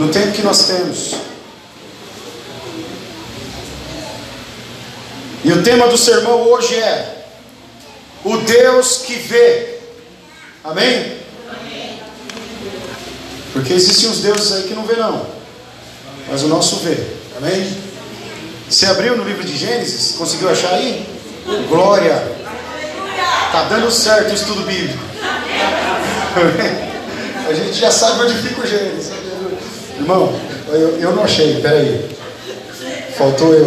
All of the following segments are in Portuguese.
no tempo que nós temos. E o tema do sermão hoje é o Deus que vê. Amém? Porque existem uns deuses aí que não vê não, mas o nosso vê. Amém? Você abriu no livro de Gênesis? Conseguiu achar aí? Glória! Está dando certo o estudo bíblico. A gente já sabe onde fica o Gênesis. Irmão, eu não achei, peraí. Faltou eu.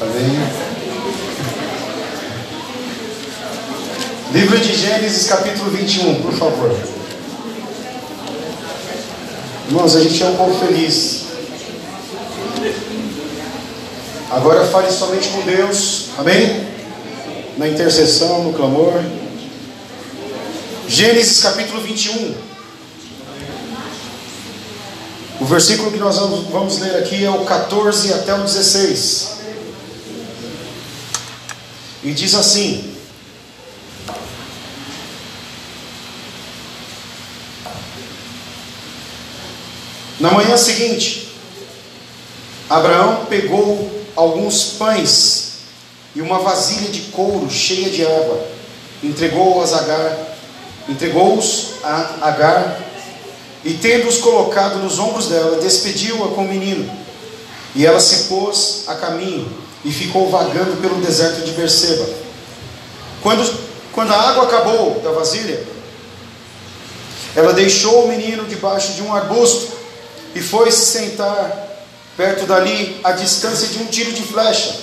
Amém? Livro de Gênesis, capítulo 21, por favor. Irmãos, a gente é um povo feliz. Agora fale somente com Deus. Amém? Na intercessão, no clamor. Gênesis capítulo 21. O versículo que nós vamos ler aqui é o 14 até o 16. E diz assim: na manhã seguinte, Abraão pegou alguns pães e uma vasilha de couro cheia de água, entregou-os a Hagar, e tendo-os colocado nos ombros dela, despediu-a com o menino. E ela se pôs a caminho e ficou vagando pelo deserto de Berseba. Quando a água acabou da vasilha, ela deixou o menino debaixo de um arbusto e foi se sentar perto dali, a distância de um tiro de flecha,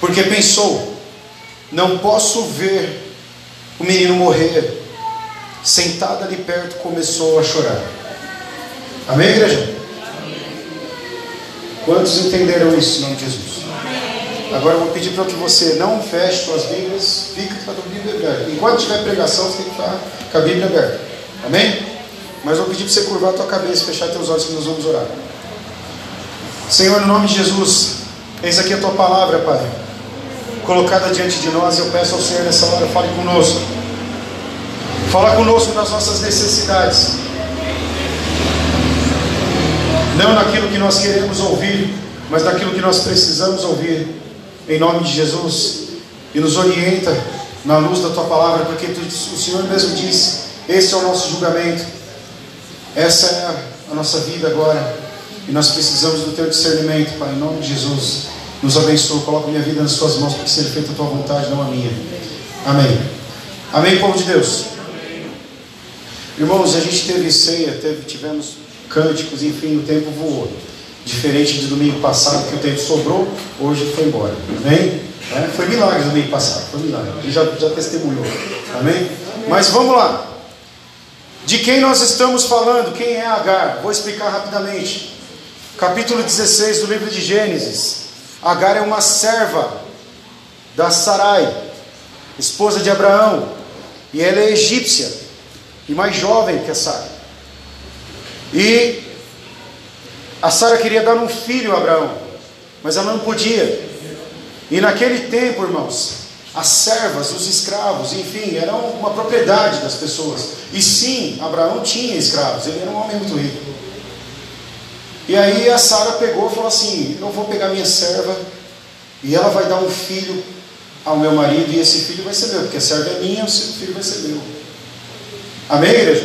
porque pensou: não posso ver o menino morrer. Sentada ali perto, começou a chorar. Amém, igreja? Amém. Quantos entenderam isso em nome de Jesus? Amém. Agora eu vou pedir para que você não feche suas Bíblias, fique com a Bíblia aberta. Enquanto tiver pregação, você tem que estar com a Bíblia aberta. Amém? Mas eu vou pedir para você curvar a tua cabeça, fechar teus olhos, que nós vamos orar. Senhor, no nome de Jesus, eis aqui a tua palavra, Pai, colocada diante de nós. Eu peço ao Senhor nessa hora, fale conosco. Fala conosco nas nossas necessidades, não naquilo que nós queremos ouvir, mas naquilo que nós precisamos ouvir, em nome de Jesus. E nos orienta na luz da tua palavra, porque o Senhor mesmo disse: esse é o nosso julgamento, essa é a nossa vida agora, e nós precisamos do teu discernimento, Pai, em nome de Jesus. Nos abençoa, coloca minha vida nas suas mãos, para que seja feita a tua vontade, não a minha. Amém. Amém, povo de Deus. Irmãos, a gente teve ceia, tivemos cânticos, enfim, o tempo voou. Diferente de domingo passado, que o tempo sobrou, hoje foi embora. Amém? Foi milagre domingo passado, foi milagre. A gente já testemunhou. Amém? Mas vamos lá. De quem nós estamos falando? Quem é Hagar? Vou explicar rapidamente. Capítulo 16 do livro de Gênesis. Hagar é uma serva da Sarai, esposa de Abraão, e ela é egípcia, e mais jovem que a Sara. E a Sara queria dar um filho a Abraão, mas ela não podia. E naquele tempo, irmãos, as servas, os escravos, enfim, eram uma propriedade das pessoas. E sim, Abraão tinha escravos, ele era um homem muito rico. E aí a Sara pegou e falou assim: eu vou pegar minha serva e ela vai dar um filho ao meu marido, e esse filho vai ser meu, porque a serva é minha, o filho vai ser meu. Amém, igreja?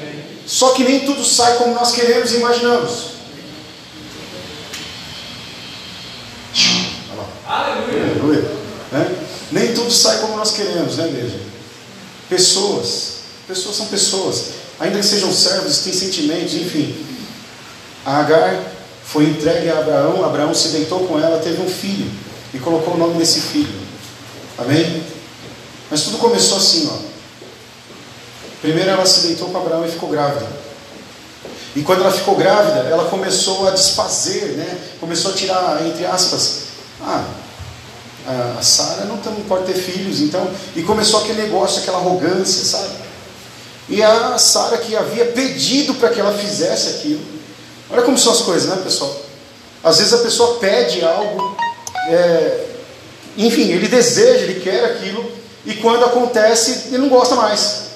Amém. Só que nem tudo sai como nós queremos e imaginamos. Aleluia. Aleluia. Né? Nem tudo sai como nós queremos, né, igreja? Pessoas são pessoas, ainda que sejam servos, têm sentimentos, enfim. A Hagar foi entregue a Abraão, Abraão se deitou com ela, teve um filho, e colocou o nome desse filho. Amém? Mas tudo começou assim, ó. Primeiro ela se deitou com Abraão e ficou grávida. E quando ela ficou grávida, ela começou a desfazer, né? Começou a tirar, entre aspas, a Sara não pode ter filhos, então. E começou aquele negócio, aquela arrogância, sabe? E a Sara, que havia pedido para que ela fizesse aquilo. Olha como são as coisas, né, pessoal? Às vezes a pessoa pede algo, enfim, ele deseja, ele quer aquilo, e quando acontece, ele não gosta mais.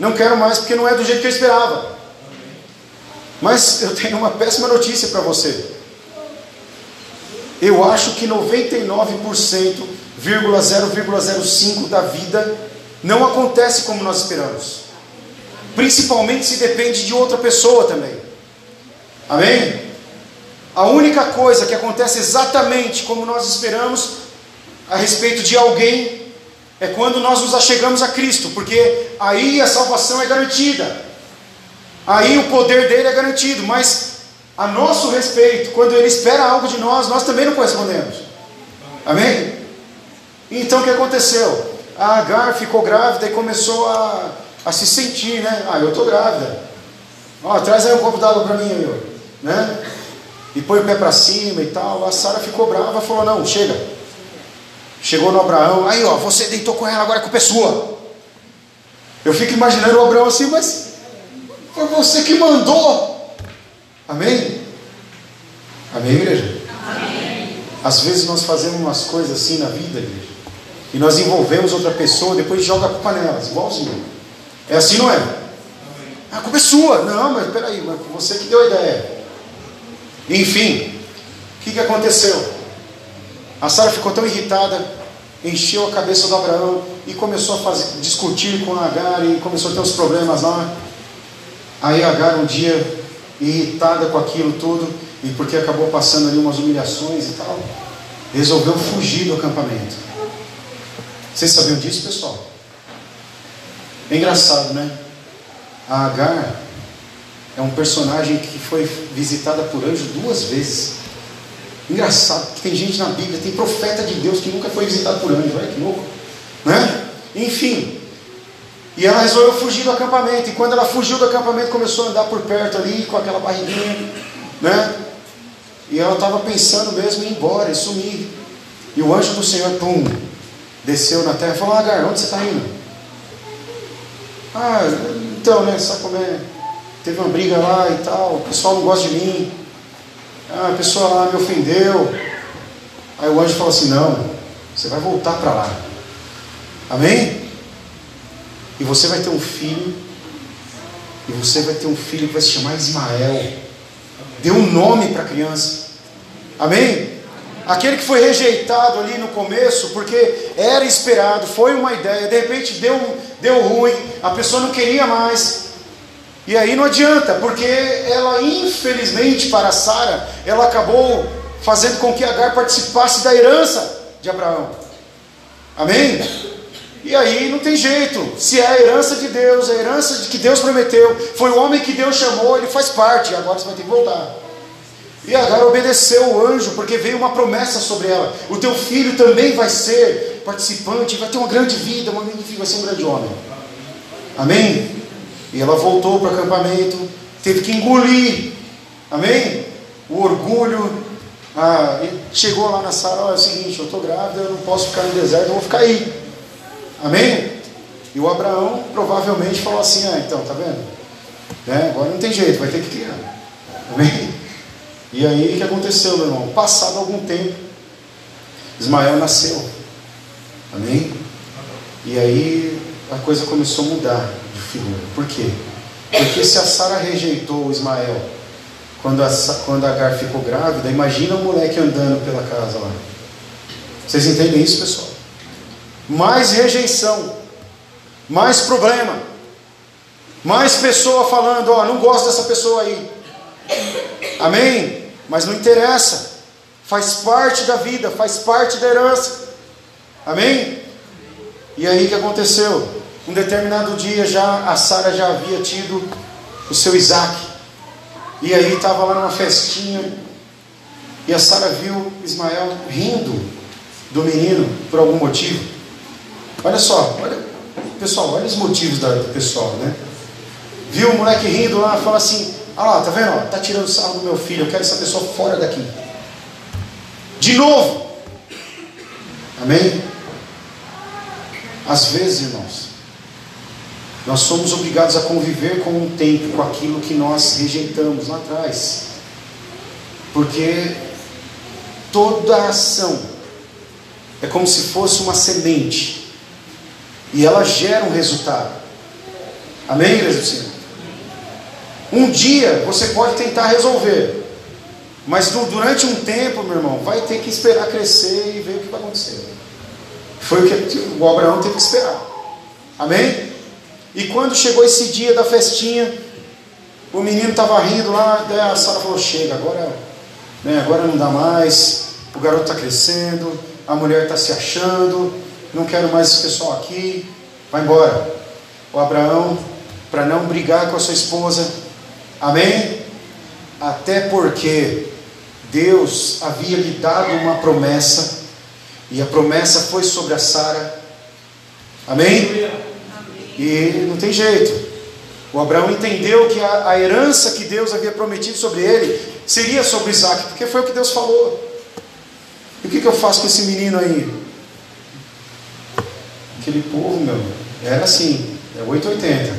Não quero mais, porque não é do jeito que eu esperava. Mas eu tenho uma péssima notícia para você. Eu acho que 99,0,05% da vida não acontece como nós esperamos. Principalmente se depende de outra pessoa também. Amém? A única coisa que acontece exatamente como nós esperamos a respeito de alguém é quando nós nos achegamos a Cristo, porque aí a salvação é garantida, aí o poder dele é garantido, mas a nosso respeito, quando ele espera algo de nós, nós também não correspondemos. Amém? Então o que aconteceu? A Hagar ficou grávida e começou a se sentir, né? Ah, eu estou grávida. Ó, traz aí um copo d'água para mim, meu, né? E põe o pé para cima e tal. A Sara ficou brava, falou, não, chega. Chegou no Abraão, aí ó, você deitou com ela, agora é culpa sua. Eu fico imaginando o Abraão assim, mas foi você que mandou. Amém? Amém, igreja? Amém. Às vezes nós fazemos umas coisas assim na vida, igreja, e nós envolvemos outra pessoa, depois joga a culpa nelas, igualzinho. É assim, não é? A culpa é sua. Não, mas peraí, mas você que deu a ideia. Enfim, o que aconteceu? A Sara ficou tão irritada, encheu a cabeça do Abraão e começou a discutir com a Hagar e começou a ter uns problemas lá. Aí a Hagar um dia, irritada com aquilo tudo, e porque acabou passando ali umas humilhações e tal, resolveu fugir do acampamento. Vocês sabiam disso, pessoal? É engraçado, né? A Hagar é um personagem que foi visitada por anjo 2 vezes. Engraçado, que tem gente na Bíblia, tem profeta de Deus que nunca foi visitado por anjo. Olha que louco, né? Enfim, e ela resolveu fugir do acampamento. E quando ela fugiu do acampamento, começou a andar por perto ali, com aquela barriguinha, né? E ela estava pensando mesmo em ir embora, em sumir. E o anjo do Senhor, pum, desceu na terra e falou, Hagar, onde você está indo? Ah, então, né, sabe como é? Teve uma briga lá e tal, o pessoal não gosta de mim, a pessoa lá me ofendeu. Aí o anjo falou assim, não, você vai voltar para lá, amém? E você vai ter um filho, e você vai ter um filho que vai se chamar Ismael. Dê um nome para a criança, amém? Aquele que foi rejeitado ali no começo, porque era esperado, foi uma ideia, de repente deu ruim, a pessoa não queria mais. E aí não adianta, porque ela, infelizmente para Sara, ela acabou fazendo com que Hagar participasse da herança de Abraão. Amém? E aí não tem jeito. Se é a herança de Deus, a herança que Deus prometeu, foi o homem que Deus chamou, ele faz parte, agora você vai ter que voltar. E Hagar obedeceu o anjo, porque veio uma promessa sobre ela. O teu filho também vai ser participante, vai ter uma grande vida, uma magnífica, vai ser um grande homem. Amém? E ela voltou para o acampamento, teve que engolir, amém? O orgulho. Chegou lá na Sara, olha, é o seguinte, eu estou grávida, eu não posso ficar no deserto, eu vou ficar aí, amém? E o Abraão provavelmente falou assim, ah, então, tá vendo? Né? Agora não tem jeito, vai ter que criar, amém? E aí o que aconteceu, meu irmão? Passado algum tempo, Ismael nasceu, amém? E aí a coisa começou a mudar. Por quê? Porque se a Sara rejeitou o Ismael quando a Hagar ficou grávida, imagina o moleque andando pela casa lá. Vocês entendem isso, pessoal? Mais rejeição, mais problema, mais pessoa falando, ó, não gosto dessa pessoa aí. Amém? Mas não interessa, faz parte da vida, faz parte da herança. Amém? E aí o que aconteceu? Um determinado dia já a Sara já havia tido o seu Isaac, e aí estava lá numa festinha, e a Sara viu Ismael rindo do menino por algum motivo. Olha só, olha, pessoal, olha os motivos do pessoal, né? Viu o moleque rindo lá, fala assim, ah lá, tá vendo? Tá tirando sarro do meu filho, eu quero essa pessoa fora daqui. De novo. Amém? Às vezes, irmãos, nós somos obrigados a conviver com um tempo, com aquilo que nós rejeitamos lá atrás. Porque toda ação é como se fosse uma semente. E ela gera um resultado. Amém, igreja do Senhor? Um dia você pode tentar resolver, mas durante um tempo, meu irmão, vai ter que esperar crescer e ver o que vai acontecer. Foi o que o Abraão teve que esperar. Amém? E quando chegou esse dia da festinha, o menino estava rindo lá, daí a Sara falou, chega, agora não dá mais, o garoto está crescendo, a mulher está se achando, não quero mais esse pessoal aqui, vai embora. O Abraão, para não brigar com a sua esposa, amém? Até porque Deus havia lhe dado uma promessa, e a promessa foi sobre a Sara, amém? E não tem jeito, o Abraão entendeu que a herança que Deus havia prometido sobre ele, seria sobre Isaac, porque foi o que Deus falou. E o que eu faço com esse menino aí? Aquele povo, meu, era assim, é 880,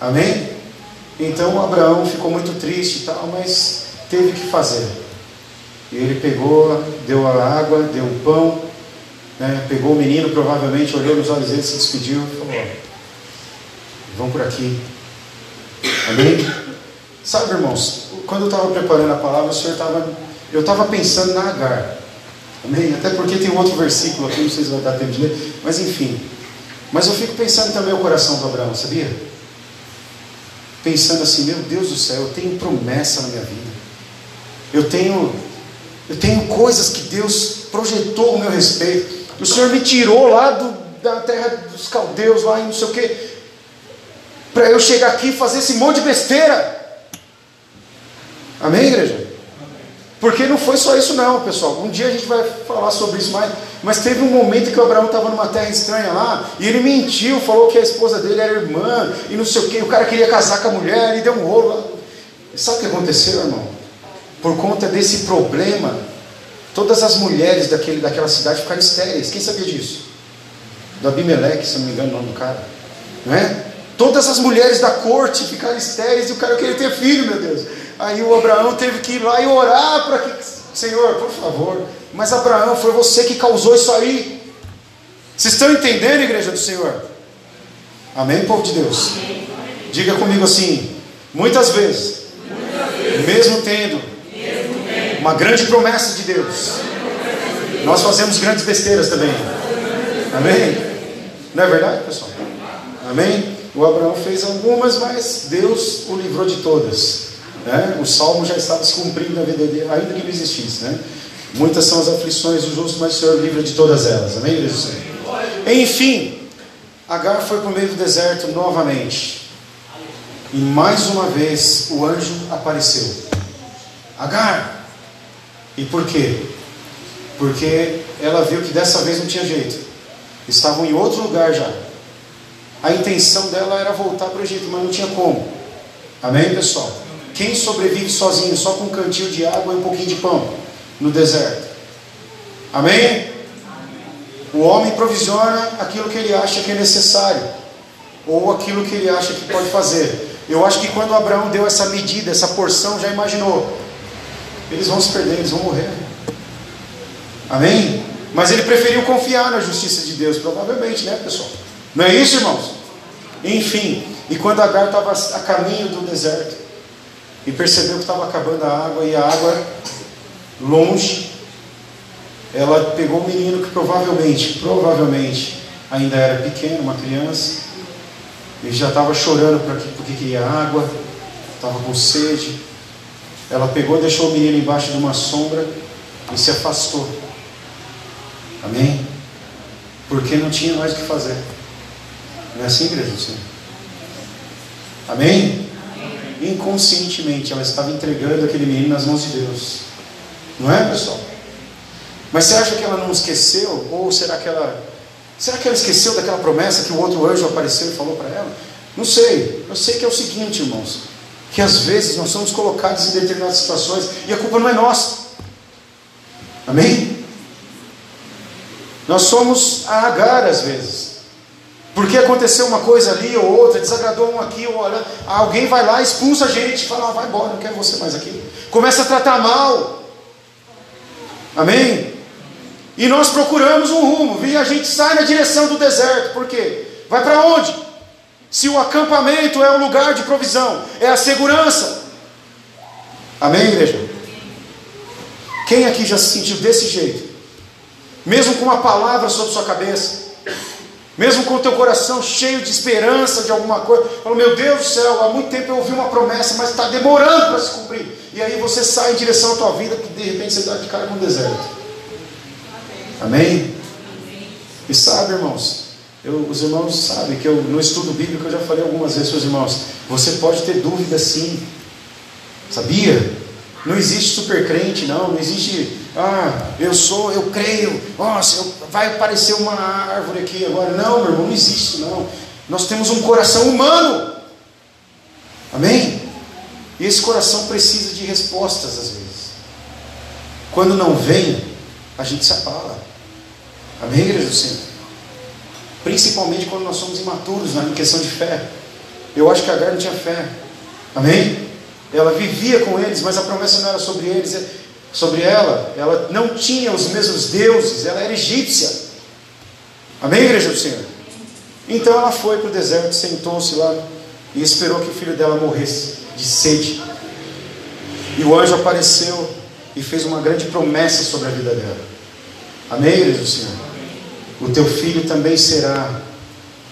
amém? Então Abraão ficou muito triste e tal, mas teve que fazer. E ele pegou, deu a água, deu o pão, pegou o menino, provavelmente olhou nos olhos dele, se despediu e falou, vão por aqui, amém? Sabe, irmãos, quando eu estava preparando a palavra, eu estava pensando na Hagar, amém? Até porque tem um outro versículo aqui, não sei se vai dar tempo de ler, mas enfim, mas eu fico pensando também o coração do Abraão, sabia? Pensando assim, meu Deus do céu, eu tenho promessa na minha vida, eu tenho coisas que Deus projetou ao meu respeito, o Senhor me tirou lá da terra dos caldeus, lá e não sei o quê, para eu chegar aqui e fazer esse monte de besteira, amém, igreja? Porque não foi só isso não, pessoal, um dia a gente vai falar sobre isso mais, mas teve um momento que o Abraão estava numa terra estranha lá, e ele mentiu, falou que a esposa dele era irmã, e não sei o que, o cara queria casar com a mulher, e deu um rolo lá, sabe o que aconteceu, irmão? Por conta desse problema, todas as mulheres daquela cidade ficaram estéreis, quem sabia disso? Do Abimeleque, se não me engano o nome do cara, não é? Todas as mulheres da corte ficaram estéreis e o cara queria ter filho, meu Deus. Aí o Abraão teve que ir lá e orar para que, Senhor, por favor, mas Abraão, foi você que causou isso aí. Vocês estão entendendo, igreja do Senhor? Amém, povo de Deus? Amém. Diga comigo assim, muitas vezes. Mesmo tendo uma grande promessa de Deus, nós fazemos grandes besteiras também. Amém? Não é verdade, pessoal? Amém? O Abraão fez algumas, mas Deus o livrou de todas, né? O salmo já estava se cumprindo na vida dele, ainda que não existisse, né? Muitas são as aflições do justo, mas o Senhor livra de todas elas, amém, igreja do Senhor? Enfim, Hagar foi para o meio do deserto novamente, e mais uma vez o anjo apareceu. Hagar! E por quê? Porque ela viu que dessa vez não tinha jeito, estavam em outro lugar já. A intenção dela era voltar para o Egito, mas não tinha como. Amém, pessoal? Quem sobrevive sozinho, só com um cantil de água e um pouquinho de pão, no deserto? Amém? O homem provisiona aquilo que ele acha que é necessário, ou aquilo que ele acha que pode fazer. Eu acho que quando Abraão deu essa medida, essa porção, já imaginou, eles vão se perder, eles vão morrer. Amém? Mas ele preferiu confiar na justiça de Deus, provavelmente, né, pessoal? Não é isso, irmãos? Enfim, e quando Hagar estava a caminho do deserto, e percebeu que estava acabando a água, e a água longe, ela pegou um menino que provavelmente, ainda era pequeno, uma criança, e já estava chorando porque queria água, estava com sede. Ela pegou, deixou o menino embaixo de uma sombra, e se afastou. Amém? Porque não tinha mais o que fazer. Não é assim, igreja do Senhor? Amém? Inconscientemente ela estava entregando aquele menino nas mãos de Deus. Não é, pessoal? Mas você acha que ela não esqueceu? Ou será que ela esqueceu daquela promessa que o outro anjo apareceu e falou para ela? Não sei. Eu sei que é o seguinte, irmãos, que às vezes nós somos colocados em determinadas situações e a culpa não é nossa. Amém? Nós somos a Hagar às vezes. Porque aconteceu uma coisa ali ou outra, desagradou um aqui ou lá, alguém vai lá, expulsa a gente, fala, vai embora, não quero você mais aqui. Começa a tratar mal. Amém? E nós procuramos um rumo, e a gente sai na direção do deserto. Por quê? Vai para onde? Se o acampamento é um lugar de provisão, é a segurança. Amém, igreja? Quem aqui já se sentiu desse jeito? Mesmo com uma palavra sobre sua cabeça, mesmo com o teu coração cheio de esperança de alguma coisa, falou, meu Deus do céu, há muito tempo eu ouvi uma promessa, mas está demorando para se cumprir. E aí você sai em direção à tua vida, que de repente você dá de cara com o deserto. Amém? E sabe, irmãos, os irmãos sabem que eu, no estudo bíblico, eu já falei algumas vezes para os irmãos, você pode ter dúvida sim, sabia? Não existe super crente, não existe, eu creio, vai aparecer uma árvore aqui agora, não, meu irmão, não existe, não, nós temos um coração humano, amém? E esse coração precisa de respostas às vezes, quando não vem, a gente se abala, amém, igreja do Senhor? Principalmente quando nós somos imaturos na questão de fé. Eu acho que Hagar não tinha fé. Amém? Ela vivia com eles, mas a promessa não era sobre eles, sobre ela. Ela não tinha os mesmos deuses. Ela era egípcia. Amém, igreja do Senhor? Então ela foi para o deserto, sentou-se lá e esperou que o filho dela morresse de sede. E o anjo apareceu e fez uma grande promessa sobre a vida dela. Amém, igreja do Senhor? O teu filho também será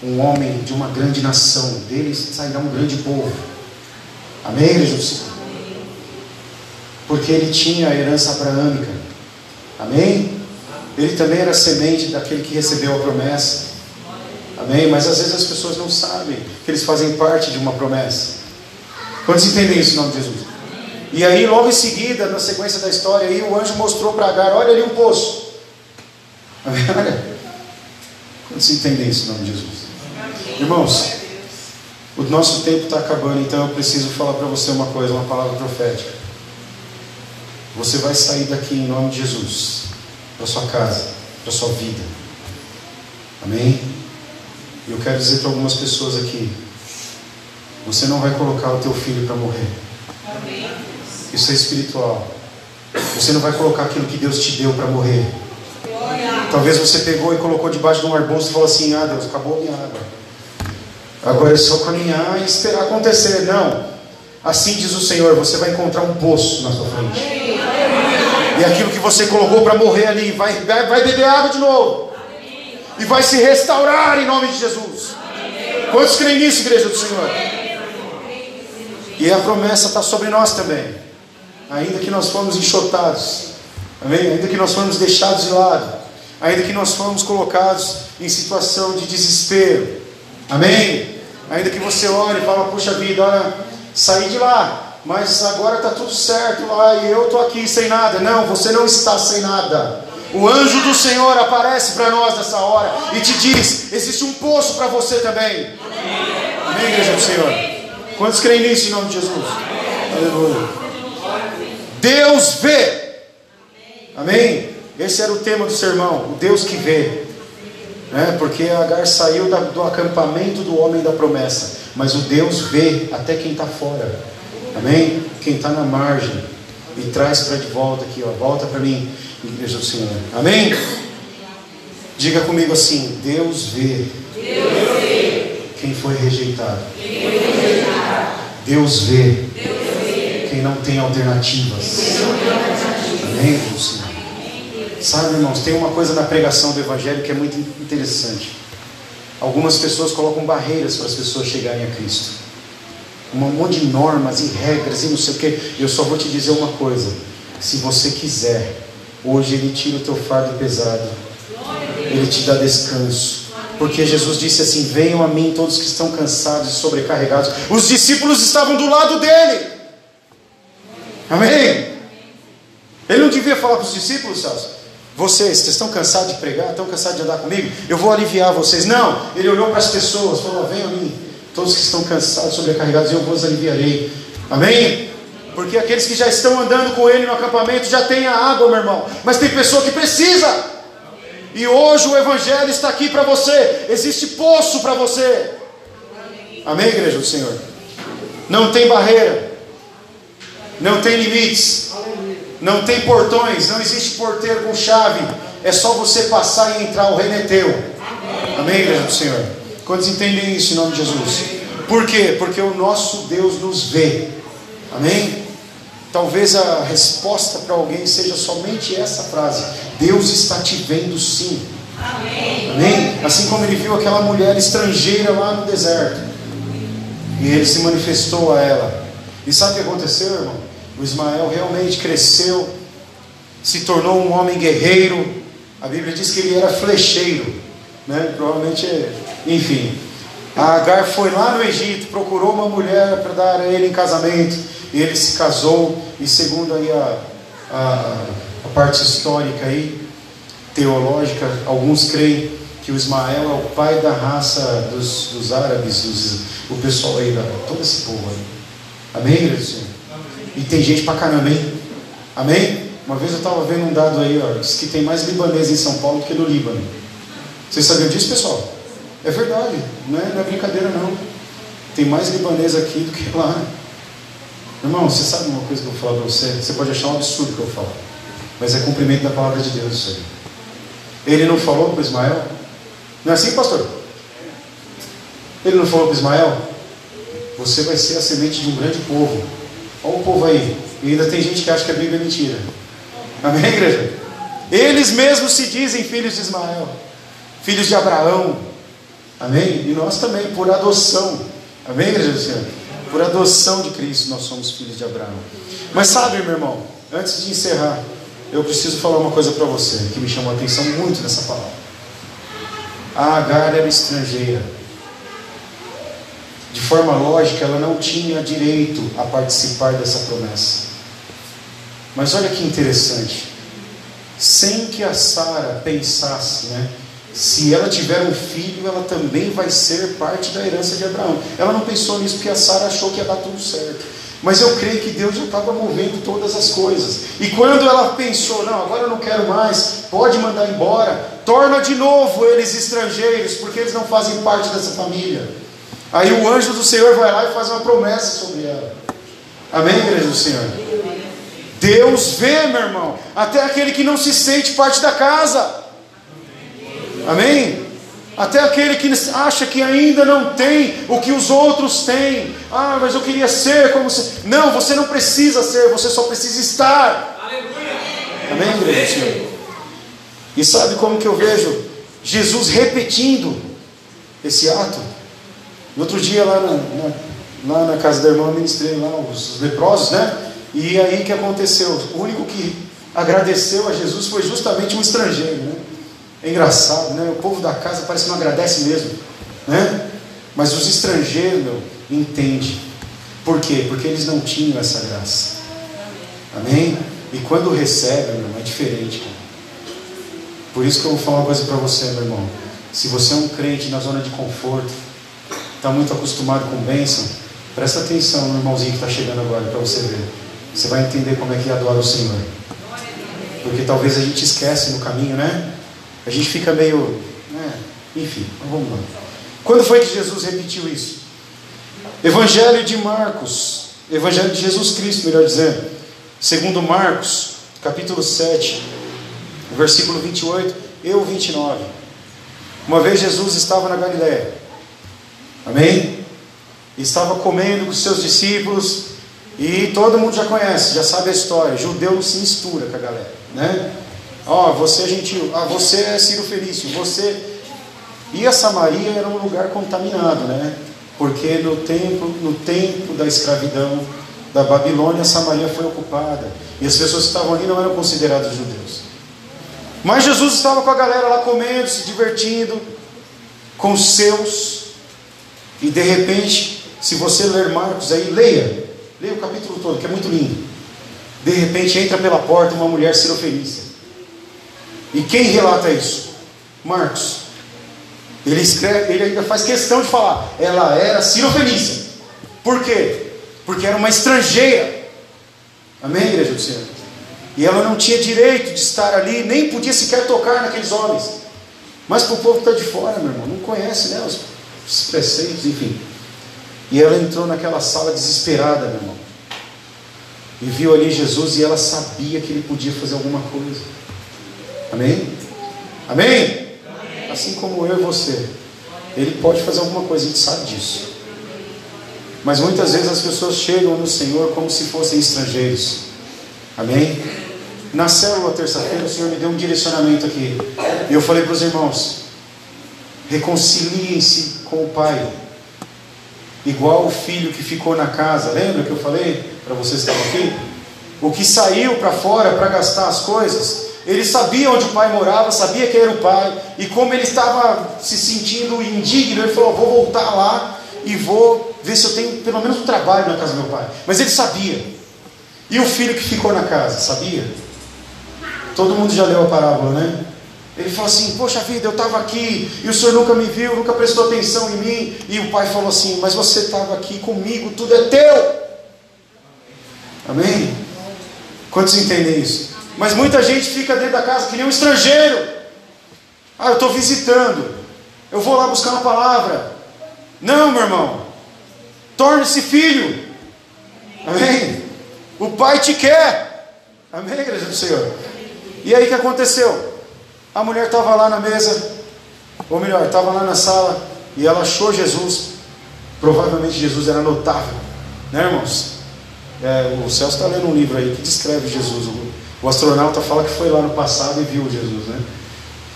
um homem de uma grande nação, dele sairá um grande povo. Amém, Jesus? Porque ele tinha a herança abraâmica. Amém? Ele também era semente daquele que recebeu a promessa. Amém? Mas às vezes as pessoas não sabem que eles fazem parte de uma promessa. Quantos entendem isso em nome de Jesus? E aí logo em seguida, na sequência da história, aí, o anjo mostrou para Hagar, olha ali um poço. Amém? Olha. Quantos entendem isso em nome de Jesus? Irmãos, o nosso tempo está acabando, então eu preciso falar para você uma coisa, uma palavra profética. Você vai sair daqui em nome de Jesus, da sua casa, da sua vida. Amém? E eu quero dizer para algumas pessoas aqui, você não vai colocar o teu filho para morrer. Amém. Isso é espiritual. Você não vai colocar aquilo que Deus te deu para morrer. Talvez você pegou e colocou debaixo de um arbusto e falou assim, Deus, acabou a minha água. Agora é só caminhar e esperar acontecer. Não. Assim diz o Senhor, você vai encontrar um poço na sua frente. E aquilo que você colocou para morrer ali, vai beber água de novo. E vai se restaurar em nome de Jesus. Quantos creem nisso, igreja do Senhor? E a promessa está sobre nós também. Ainda que nós fomos enxotados. Amém? Ainda que nós fomos deixados de lado. Ainda que nós fomos colocados em situação de desespero. Amém? Ainda que você ore e fala, puxa vida, olha, saí de lá, mas agora está tudo certo lá e eu estou aqui sem nada. Não, você não está sem nada. O anjo do Senhor aparece para nós nessa hora e te diz, existe um poço para você também. Amém, igreja do Senhor? Quantos creem nisso em nome de Jesus? Aleluia. Deus vê. Amém? Esse era o tema do sermão, o Deus que vê, né? Porque Hagar saiu do acampamento do homem da promessa, mas o Deus vê até quem está fora, amém? Quem está na margem, e traz para de volta aqui, ó, volta para mim, igreja do Senhor, amém? Diga comigo assim, Deus vê, Deus vê. Quem foi rejeitado, quem foi rejeitado. Deus vê, Deus vê. Quem não tem alternativas, amém, Senhor? Sabe, irmãos, tem uma coisa na pregação do Evangelho que é muito interessante. Algumas pessoas colocam barreiras para as pessoas chegarem a Cristo. Um monte de normas e regras e não sei o quê. Eu só vou te dizer uma coisa. Se você quiser, hoje Ele tira o teu fardo pesado. Ele te dá descanso. Porque Jesus disse assim, venham a mim todos que estão cansados e sobrecarregados. Os discípulos estavam do lado dele. Amém? Ele não devia falar para os discípulos, Celso? Vocês estão cansados de pregar? Estão cansados de andar comigo? Eu vou aliviar vocês. Não, ele olhou para as pessoas, falou, venham a mim, todos que estão cansados, sobrecarregados, eu vos aliviarei. Amém? Porque aqueles que já estão andando com ele no acampamento, já têm a água, meu irmão. Mas tem pessoa que precisa. E hoje o Evangelho está aqui para você. Existe poço para você. Amém, igreja do Senhor? Não tem barreira. Não tem limites. Não tem portões, não existe porteiro com chave. É só você passar e entrar, o reino é teu. Amém, igreja do Senhor? Quantos entendem isso em nome de Jesus? Por quê? Porque o nosso Deus nos vê. Amém? Talvez a resposta para alguém seja somente essa frase: Deus está te vendo sim. Amém. Amém? Assim como ele viu aquela mulher estrangeira lá no deserto, e ele se manifestou a ela. E sabe o que aconteceu, irmão? O Ismael realmente cresceu, se tornou um homem guerreiro. A Bíblia diz que ele era flecheiro, né? Provavelmente, enfim. A Hagar foi lá no Egito, procurou uma mulher para dar a ele em casamento, e ele se casou. E segundo aí a parte histórica aí, teológica, alguns creem que o Ismael é o pai da raça dos árabes, o pessoal aí, todo esse povo aí. Amém, igreja? E tem gente pra caramba, hein? Amém? Uma vez eu estava vendo um dado aí, ó, diz que tem mais libanês em São Paulo do que no Líbano. Vocês sabiam disso, pessoal? É verdade, não é brincadeira não. Tem mais libanês aqui do que lá. Irmão, você sabe uma coisa que eu falo pra você? Você pode achar um absurdo o que eu falo, mas é cumprimento da palavra de Deus isso aí. Ele não falou para Ismael? Não é assim, pastor? Ele não falou para Ismael: você vai ser a semente de um grande povo. Olha o povo aí. E ainda tem gente que acha que a Bíblia é mentira. Amém, igreja? Eles mesmos se dizem filhos de Ismael, filhos de Abraão. Amém? E nós também, por adoção. Amém, igreja do Senhor? Por adoção de Cristo, nós somos filhos de Abraão. Mas sabe, meu irmão, antes de encerrar, eu preciso falar uma coisa para você que me chamou a atenção muito nessa palavra. A Hagar era estrangeira. De forma lógica, ela não tinha direito a participar dessa promessa. Mas olha que interessante. Sem que a Sara pensasse, né? Se ela tiver um filho, ela também vai ser parte da herança de Abraão. Ela não pensou nisso porque a Sara achou que ia dar tudo certo. Mas eu creio que Deus já estava movendo todas as coisas. E quando ela pensou: não, agora eu não quero mais, pode mandar embora, torna de novo eles estrangeiros, porque eles não fazem parte dessa família. Aí o anjo do Senhor vai lá e faz uma promessa sobre ela. Amém, igreja do Senhor? Deus vê, meu irmão, até aquele que não se sente parte da casa. Amém? Até aquele que acha que ainda não tem o que os outros têm. Ah, mas eu queria ser como você. Não, você não precisa ser, você só precisa estar. Aleluia. Amém, igreja? E sabe como que eu vejo Jesus repetindo esse ato? No outro dia lá na casa da irmã, eu ministrei lá os leprosos, né? E aí o que aconteceu? O único que agradeceu a Jesus foi justamente um estrangeiro, né? É engraçado, né? O povo da casa parece que não agradece mesmo, né? Mas os estrangeiros, meu, entendem. Por quê? Porque eles não tinham essa graça. Amém? E quando recebem, meu, é diferente, cara. Por isso que eu vou falar uma coisa para você, meu irmão. Se você é um crente na zona de conforto, está muito acostumado com bênção, presta atenção no irmãozinho que está chegando agora, para você ver. Você vai entender como é que é adorar o Senhor. Porque talvez a gente esquece no caminho, né? A gente fica meio... né? Enfim, vamos lá. Quando foi que Jesus repetiu isso? Evangelho de Marcos. Evangelho de Jesus Cristo, melhor dizendo. Segundo Marcos, capítulo 7, versículo 28 e 29. Uma vez Jesus estava na Galiléia. Amém? Estava comendo com seus discípulos. E todo mundo já conhece, já sabe a história. Judeu se mistura com a galera, né? Ó, você é gentil, você é Ciro Felício, você... E a Samaria era um lugar contaminado, né? Porque no tempo da escravidão da Babilônia, a Samaria foi ocupada. E as pessoas que estavam ali não eram consideradas judeus. Mas Jesus estava com a galera lá comendo, se divertindo, com os seus. E de repente, se você ler Marcos aí, leia o capítulo todo, que é muito lindo. De repente entra pela porta uma mulher Ciro Felícia. E quem relata isso? Marcos. Ele escreve, ele ainda faz questão de falar: ela era cirofenícia. Por quê? Porque era uma estrangeira. Amém, igreja do Senhor? E ela não tinha direito de estar ali, nem podia sequer tocar naqueles homens. Mas para o povo que está de fora, meu irmão, não conhece, né, os preceitos, enfim. E ela entrou naquela sala desesperada, meu irmão. E viu ali Jesus, e ela sabia que ele podia fazer alguma coisa. Amém? Amém? Amém? Assim como eu e você, Ele pode fazer alguma coisa, a gente sabe disso. Mas muitas vezes as pessoas chegam no Senhor como se fossem estrangeiros. Amém? Na célula, terça-feira, o Senhor me deu um direcionamento aqui. E eu falei para os irmãos: reconciliem-se com o Pai, igual o filho que ficou na casa. Lembra que eu falei para vocês que estavam aqui? O que saiu para fora para gastar as coisas, ele sabia onde o pai morava, sabia quem era o pai, e como ele estava se sentindo indigno, ele falou: vou voltar lá e vou ver se eu tenho pelo menos um trabalho na casa do meu pai. Mas ele sabia. E o filho que ficou na casa, sabia? Todo mundo já leu a parábola, né? Ele falou assim: poxa vida, eu estava aqui, e o Senhor nunca me viu, nunca prestou atenção em mim. E o pai falou assim: mas você estava aqui comigo, tudo é teu. Amém? Quantos entendem isso? Amém. Mas muita gente fica dentro da casa que nem um estrangeiro. Ah, eu estou visitando, eu vou lá buscar uma palavra. Não, meu irmão, torne-se filho. Amém? O Pai te quer. Amém, igreja do Senhor? E aí o que aconteceu? A mulher estava lá na mesa, ou melhor, estava lá na sala, e ela achou Jesus. Provavelmente Jesus era notável, né, irmãos? O Celso está lendo um livro aí que descreve Jesus. O astronauta fala que foi lá no passado e viu Jesus, né?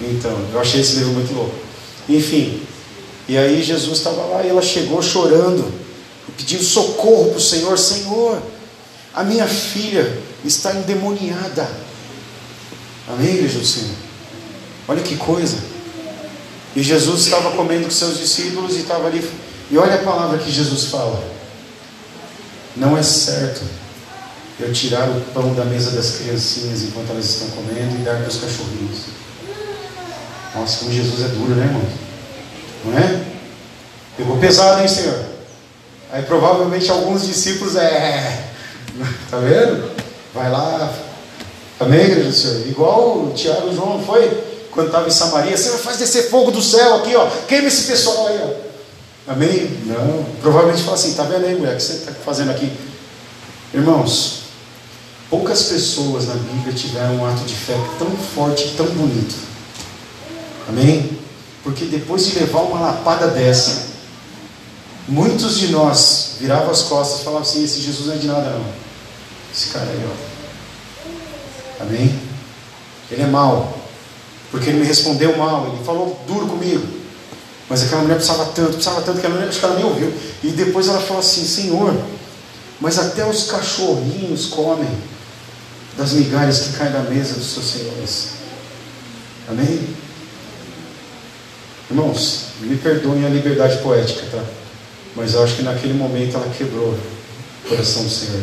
Então, eu achei esse livro muito louco. Enfim, e aí Jesus estava lá, e ela chegou chorando, pedindo socorro para o Senhor. Senhor, a minha filha está endemoniada. Amém, igreja do Senhor? Olha que coisa. E Jesus estava comendo com seus discípulos e estava ali. E olha a palavra que Jesus fala: não é certo eu tirar o pão da mesa das criancinhas enquanto elas estão comendo e dar para os cachorrinhos. Nossa, como Jesus é duro, né, irmão? Não é? Pegou pesado, hein, Senhor? Aí provavelmente alguns discípulos tá vendo? Vai lá. Amém, igreja do Senhor? Igual o Tiago e o João, foi? Quando estava em Samaria: Senhor, faz descer fogo do céu aqui, ó, queima esse pessoal aí, ó. Amém? Não. Provavelmente fala assim: tá vendo aí, mulher, o que você está fazendo aqui? Irmãos, poucas pessoas na Bíblia tiveram um ato de fé tão forte, tão bonito. Amém? Porque depois de levar uma lapada dessa, muitos de nós viravam as costas e falavam assim: esse Jesus não é de nada, não. Esse cara aí, ó. Amém? Ele é mau, porque ele me respondeu mal, ele falou duro comigo. Mas aquela mulher precisava tanto que a mulher, acho que ela nem ouviu. E depois ela falou assim: Senhor, mas até os cachorrinhos comem das migalhas que caem da mesa dos seus senhores. Amém? Irmãos, me perdoem a liberdade poética, tá? Mas eu acho que naquele momento ela quebrou o coração do Senhor.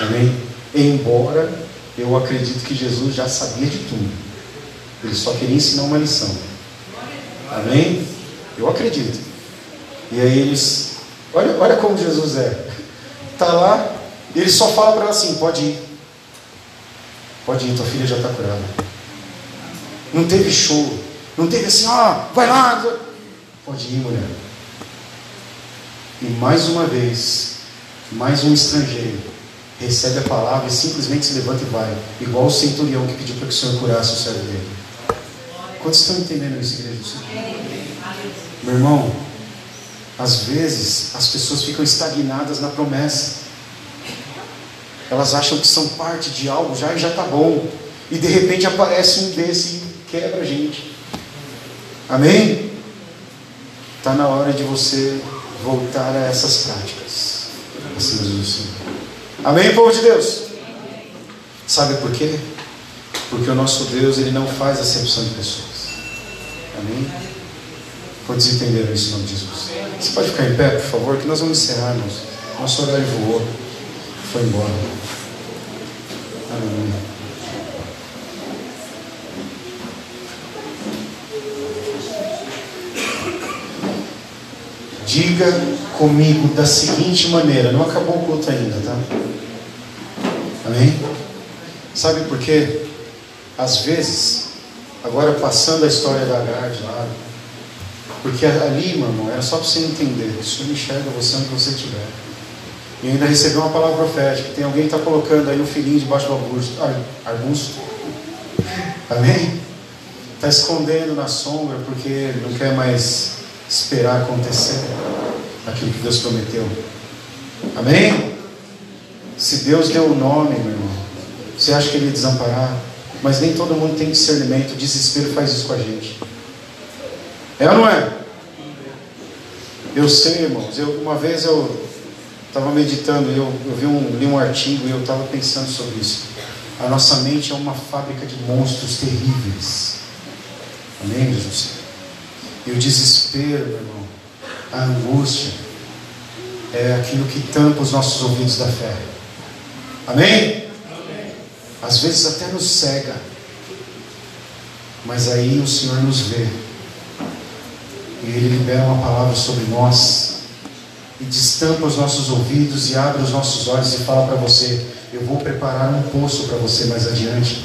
Amém? Embora eu acredito que Jesus já sabia de tudo. Ele só queria ensinar uma lição. Amém? Eu acredito. E aí eles... Olha como Jesus é. Está lá, e ele só fala para ela assim: pode ir. Pode ir, tua filha já está curada. Não teve show. Não teve assim: ó, vai lá. Pode ir, mulher. E mais uma vez, mais um estrangeiro recebe a palavra e simplesmente se levanta e vai, igual o centurião que pediu para que o Senhor curasse o servo dele. Quantos estão entendendo isso, igreja do Senhor? Meu irmão, às vezes as pessoas ficam estagnadas na promessa. Elas acham que são parte de algo já e já está bom. E de repente aparece um desse e quebra a gente. Amém? Está na hora de você voltar a essas práticas. Assim diz o Senhor. Amém, povo de Deus? Sabe por quê? Porque o nosso Deus, ele não faz acepção de pessoas. Amém? Quantos entenderam isso em nome de Jesus? Você pode ficar em pé, por favor, que nós vamos encerrar, irmãos. Nosso horário voou, foi embora. Amém. Diga comigo da seguinte maneira. Não acabou o culto ainda, tá? Amém? Sabe por quê? Às vezes, agora passando a história da Hagar de lá, porque ali, meu irmão, era só para você entender. O Senhor enxerga você onde você estiver. E ainda recebeu uma palavra profética. Tem alguém que está colocando aí um filhinho debaixo do arbusto. Amém? Está escondendo na sombra porque não quer mais esperar acontecer aquilo que Deus prometeu. Amém? Se Deus deu o nome, meu irmão, você acha que Ele ia desamparar? Mas nem todo mundo tem discernimento. O desespero faz isso com a gente. É ou não é? Eu sei, irmãos. Uma vez eu estava meditando, eu li um artigo e eu estava pensando sobre isso. A nossa mente é uma fábrica de monstros terríveis. Amém, Jesus? E o desespero, meu irmão, a angústia, é aquilo que tampa os nossos ouvidos da fé. Amém? Amém. Às vezes até nos cega, mas aí o Senhor nos vê e Ele libera uma palavra sobre nós e destampa os nossos ouvidos e abre os nossos olhos e fala para você: eu vou preparar um poço para você mais adiante.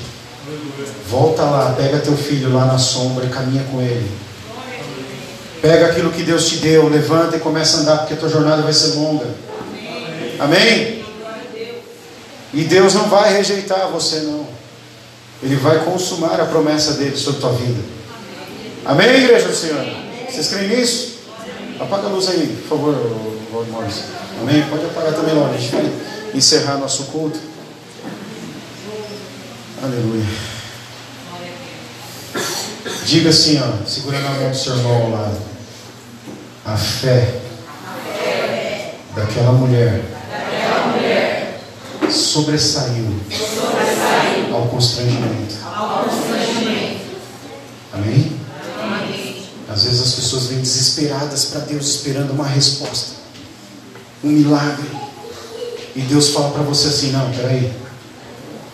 Volta lá, pega teu filho lá na sombra e caminha com ele. Pega aquilo que Deus te deu, levanta e começa a andar, porque a tua jornada vai ser longa. Amém? Amém? E Deus não vai rejeitar você, não. Ele vai consumar a promessa dele sobre a tua vida. Amém, Amém, igreja do Senhor? Amém. Vocês creem nisso? Amém. Apaga a luz aí, por favor, Lord. Amém? Pode apagar também, Lord. A gente vai encerrar nosso culto. Aleluia. Diga assim, ó, segurando a mão do seu irmão ao lado: a fé daquela mulher sobressaiu ao constrangimento. Amém? Às vezes as pessoas vêm desesperadas para Deus, esperando uma resposta, um milagre, e Deus fala para você assim: não, peraí,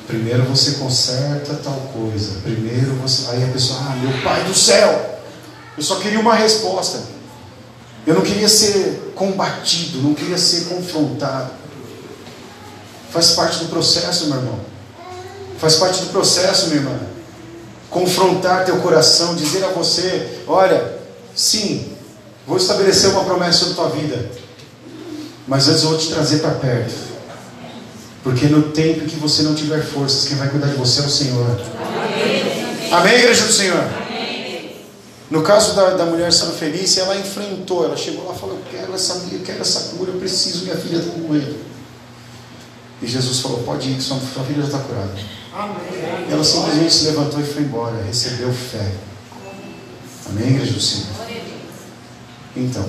primeiro você conserta tal coisa, primeiro você... Aí a pessoa: ah, meu Pai do céu, eu só queria uma resposta, eu não queria ser combatido, não queria ser confrontado. Faz parte do processo, meu irmão, faz parte do processo, minha irmã, confrontar teu coração, dizer a você: olha, sim, vou estabelecer uma promessa sobre tua vida, mas antes eu vou te trazer para perto. Porque no tempo que você não tiver forças, quem vai cuidar de você é o Senhor. Amém, amém, igreja do Senhor? Amém. No caso da mulher samaritana, ela enfrentou, ela chegou lá e falou: eu quero essa cura, eu preciso, minha filha está morrendo. E Jesus falou: pode ir, sua filha já está curada. Amém. Ela simplesmente se levantou e foi embora, recebeu fé. Amém, igreja do Senhor? Então,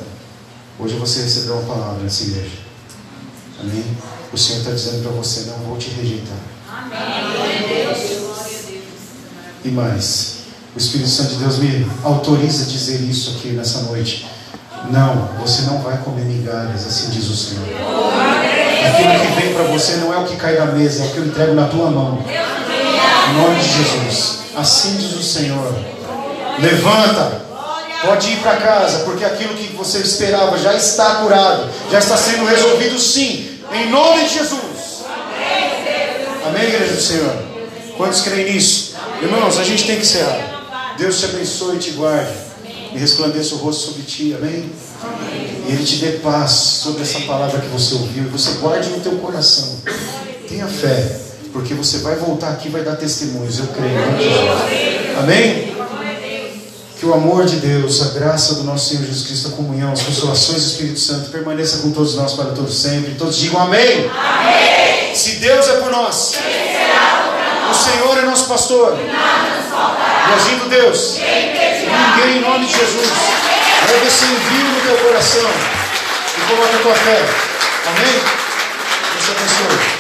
hoje você recebeu uma palavra nessa igreja. Amém? O Senhor está dizendo para você: não vou te rejeitar. Amém. Glória a Deus. E mais, o Espírito Santo de Deus me autoriza a dizer isso aqui nessa noite: não, você não vai comer migalhas, assim diz o Senhor. Aquilo que vem para você não é o que cai da mesa, é o que eu entrego na tua mão. Em nome de Jesus, assim diz o Senhor. Levanta, pode ir para casa, porque aquilo que você esperava já está curado, já está sendo resolvido, sim. Em nome de Jesus. Amém, igreja do Senhor? Quantos creem nisso? Irmãos, a gente tem que encerrar. Deus te abençoe e te guarde, e resplandeça o rosto sobre ti. Amém? E Ele te dê paz sobre essa palavra que você ouviu, e você guarde no teu coração. Tenha fé, porque você vai voltar aqui e vai dar testemunhos. Eu creio. Amém? Que o amor de Deus, a graça do nosso Senhor Jesus Cristo, a comunhão, as consolações do Espírito Santo permaneça com todos nós para todos sempre. Todos digam amém. Amém. Se Deus é por nós, quem será contra nós? O Senhor é nosso pastor. E nada nos faltará. E agindo Deus, ninguém, em nome de Jesus. Vai descer vivo no teu coração e coloca a tua fé. Amém? Deus te abençoe.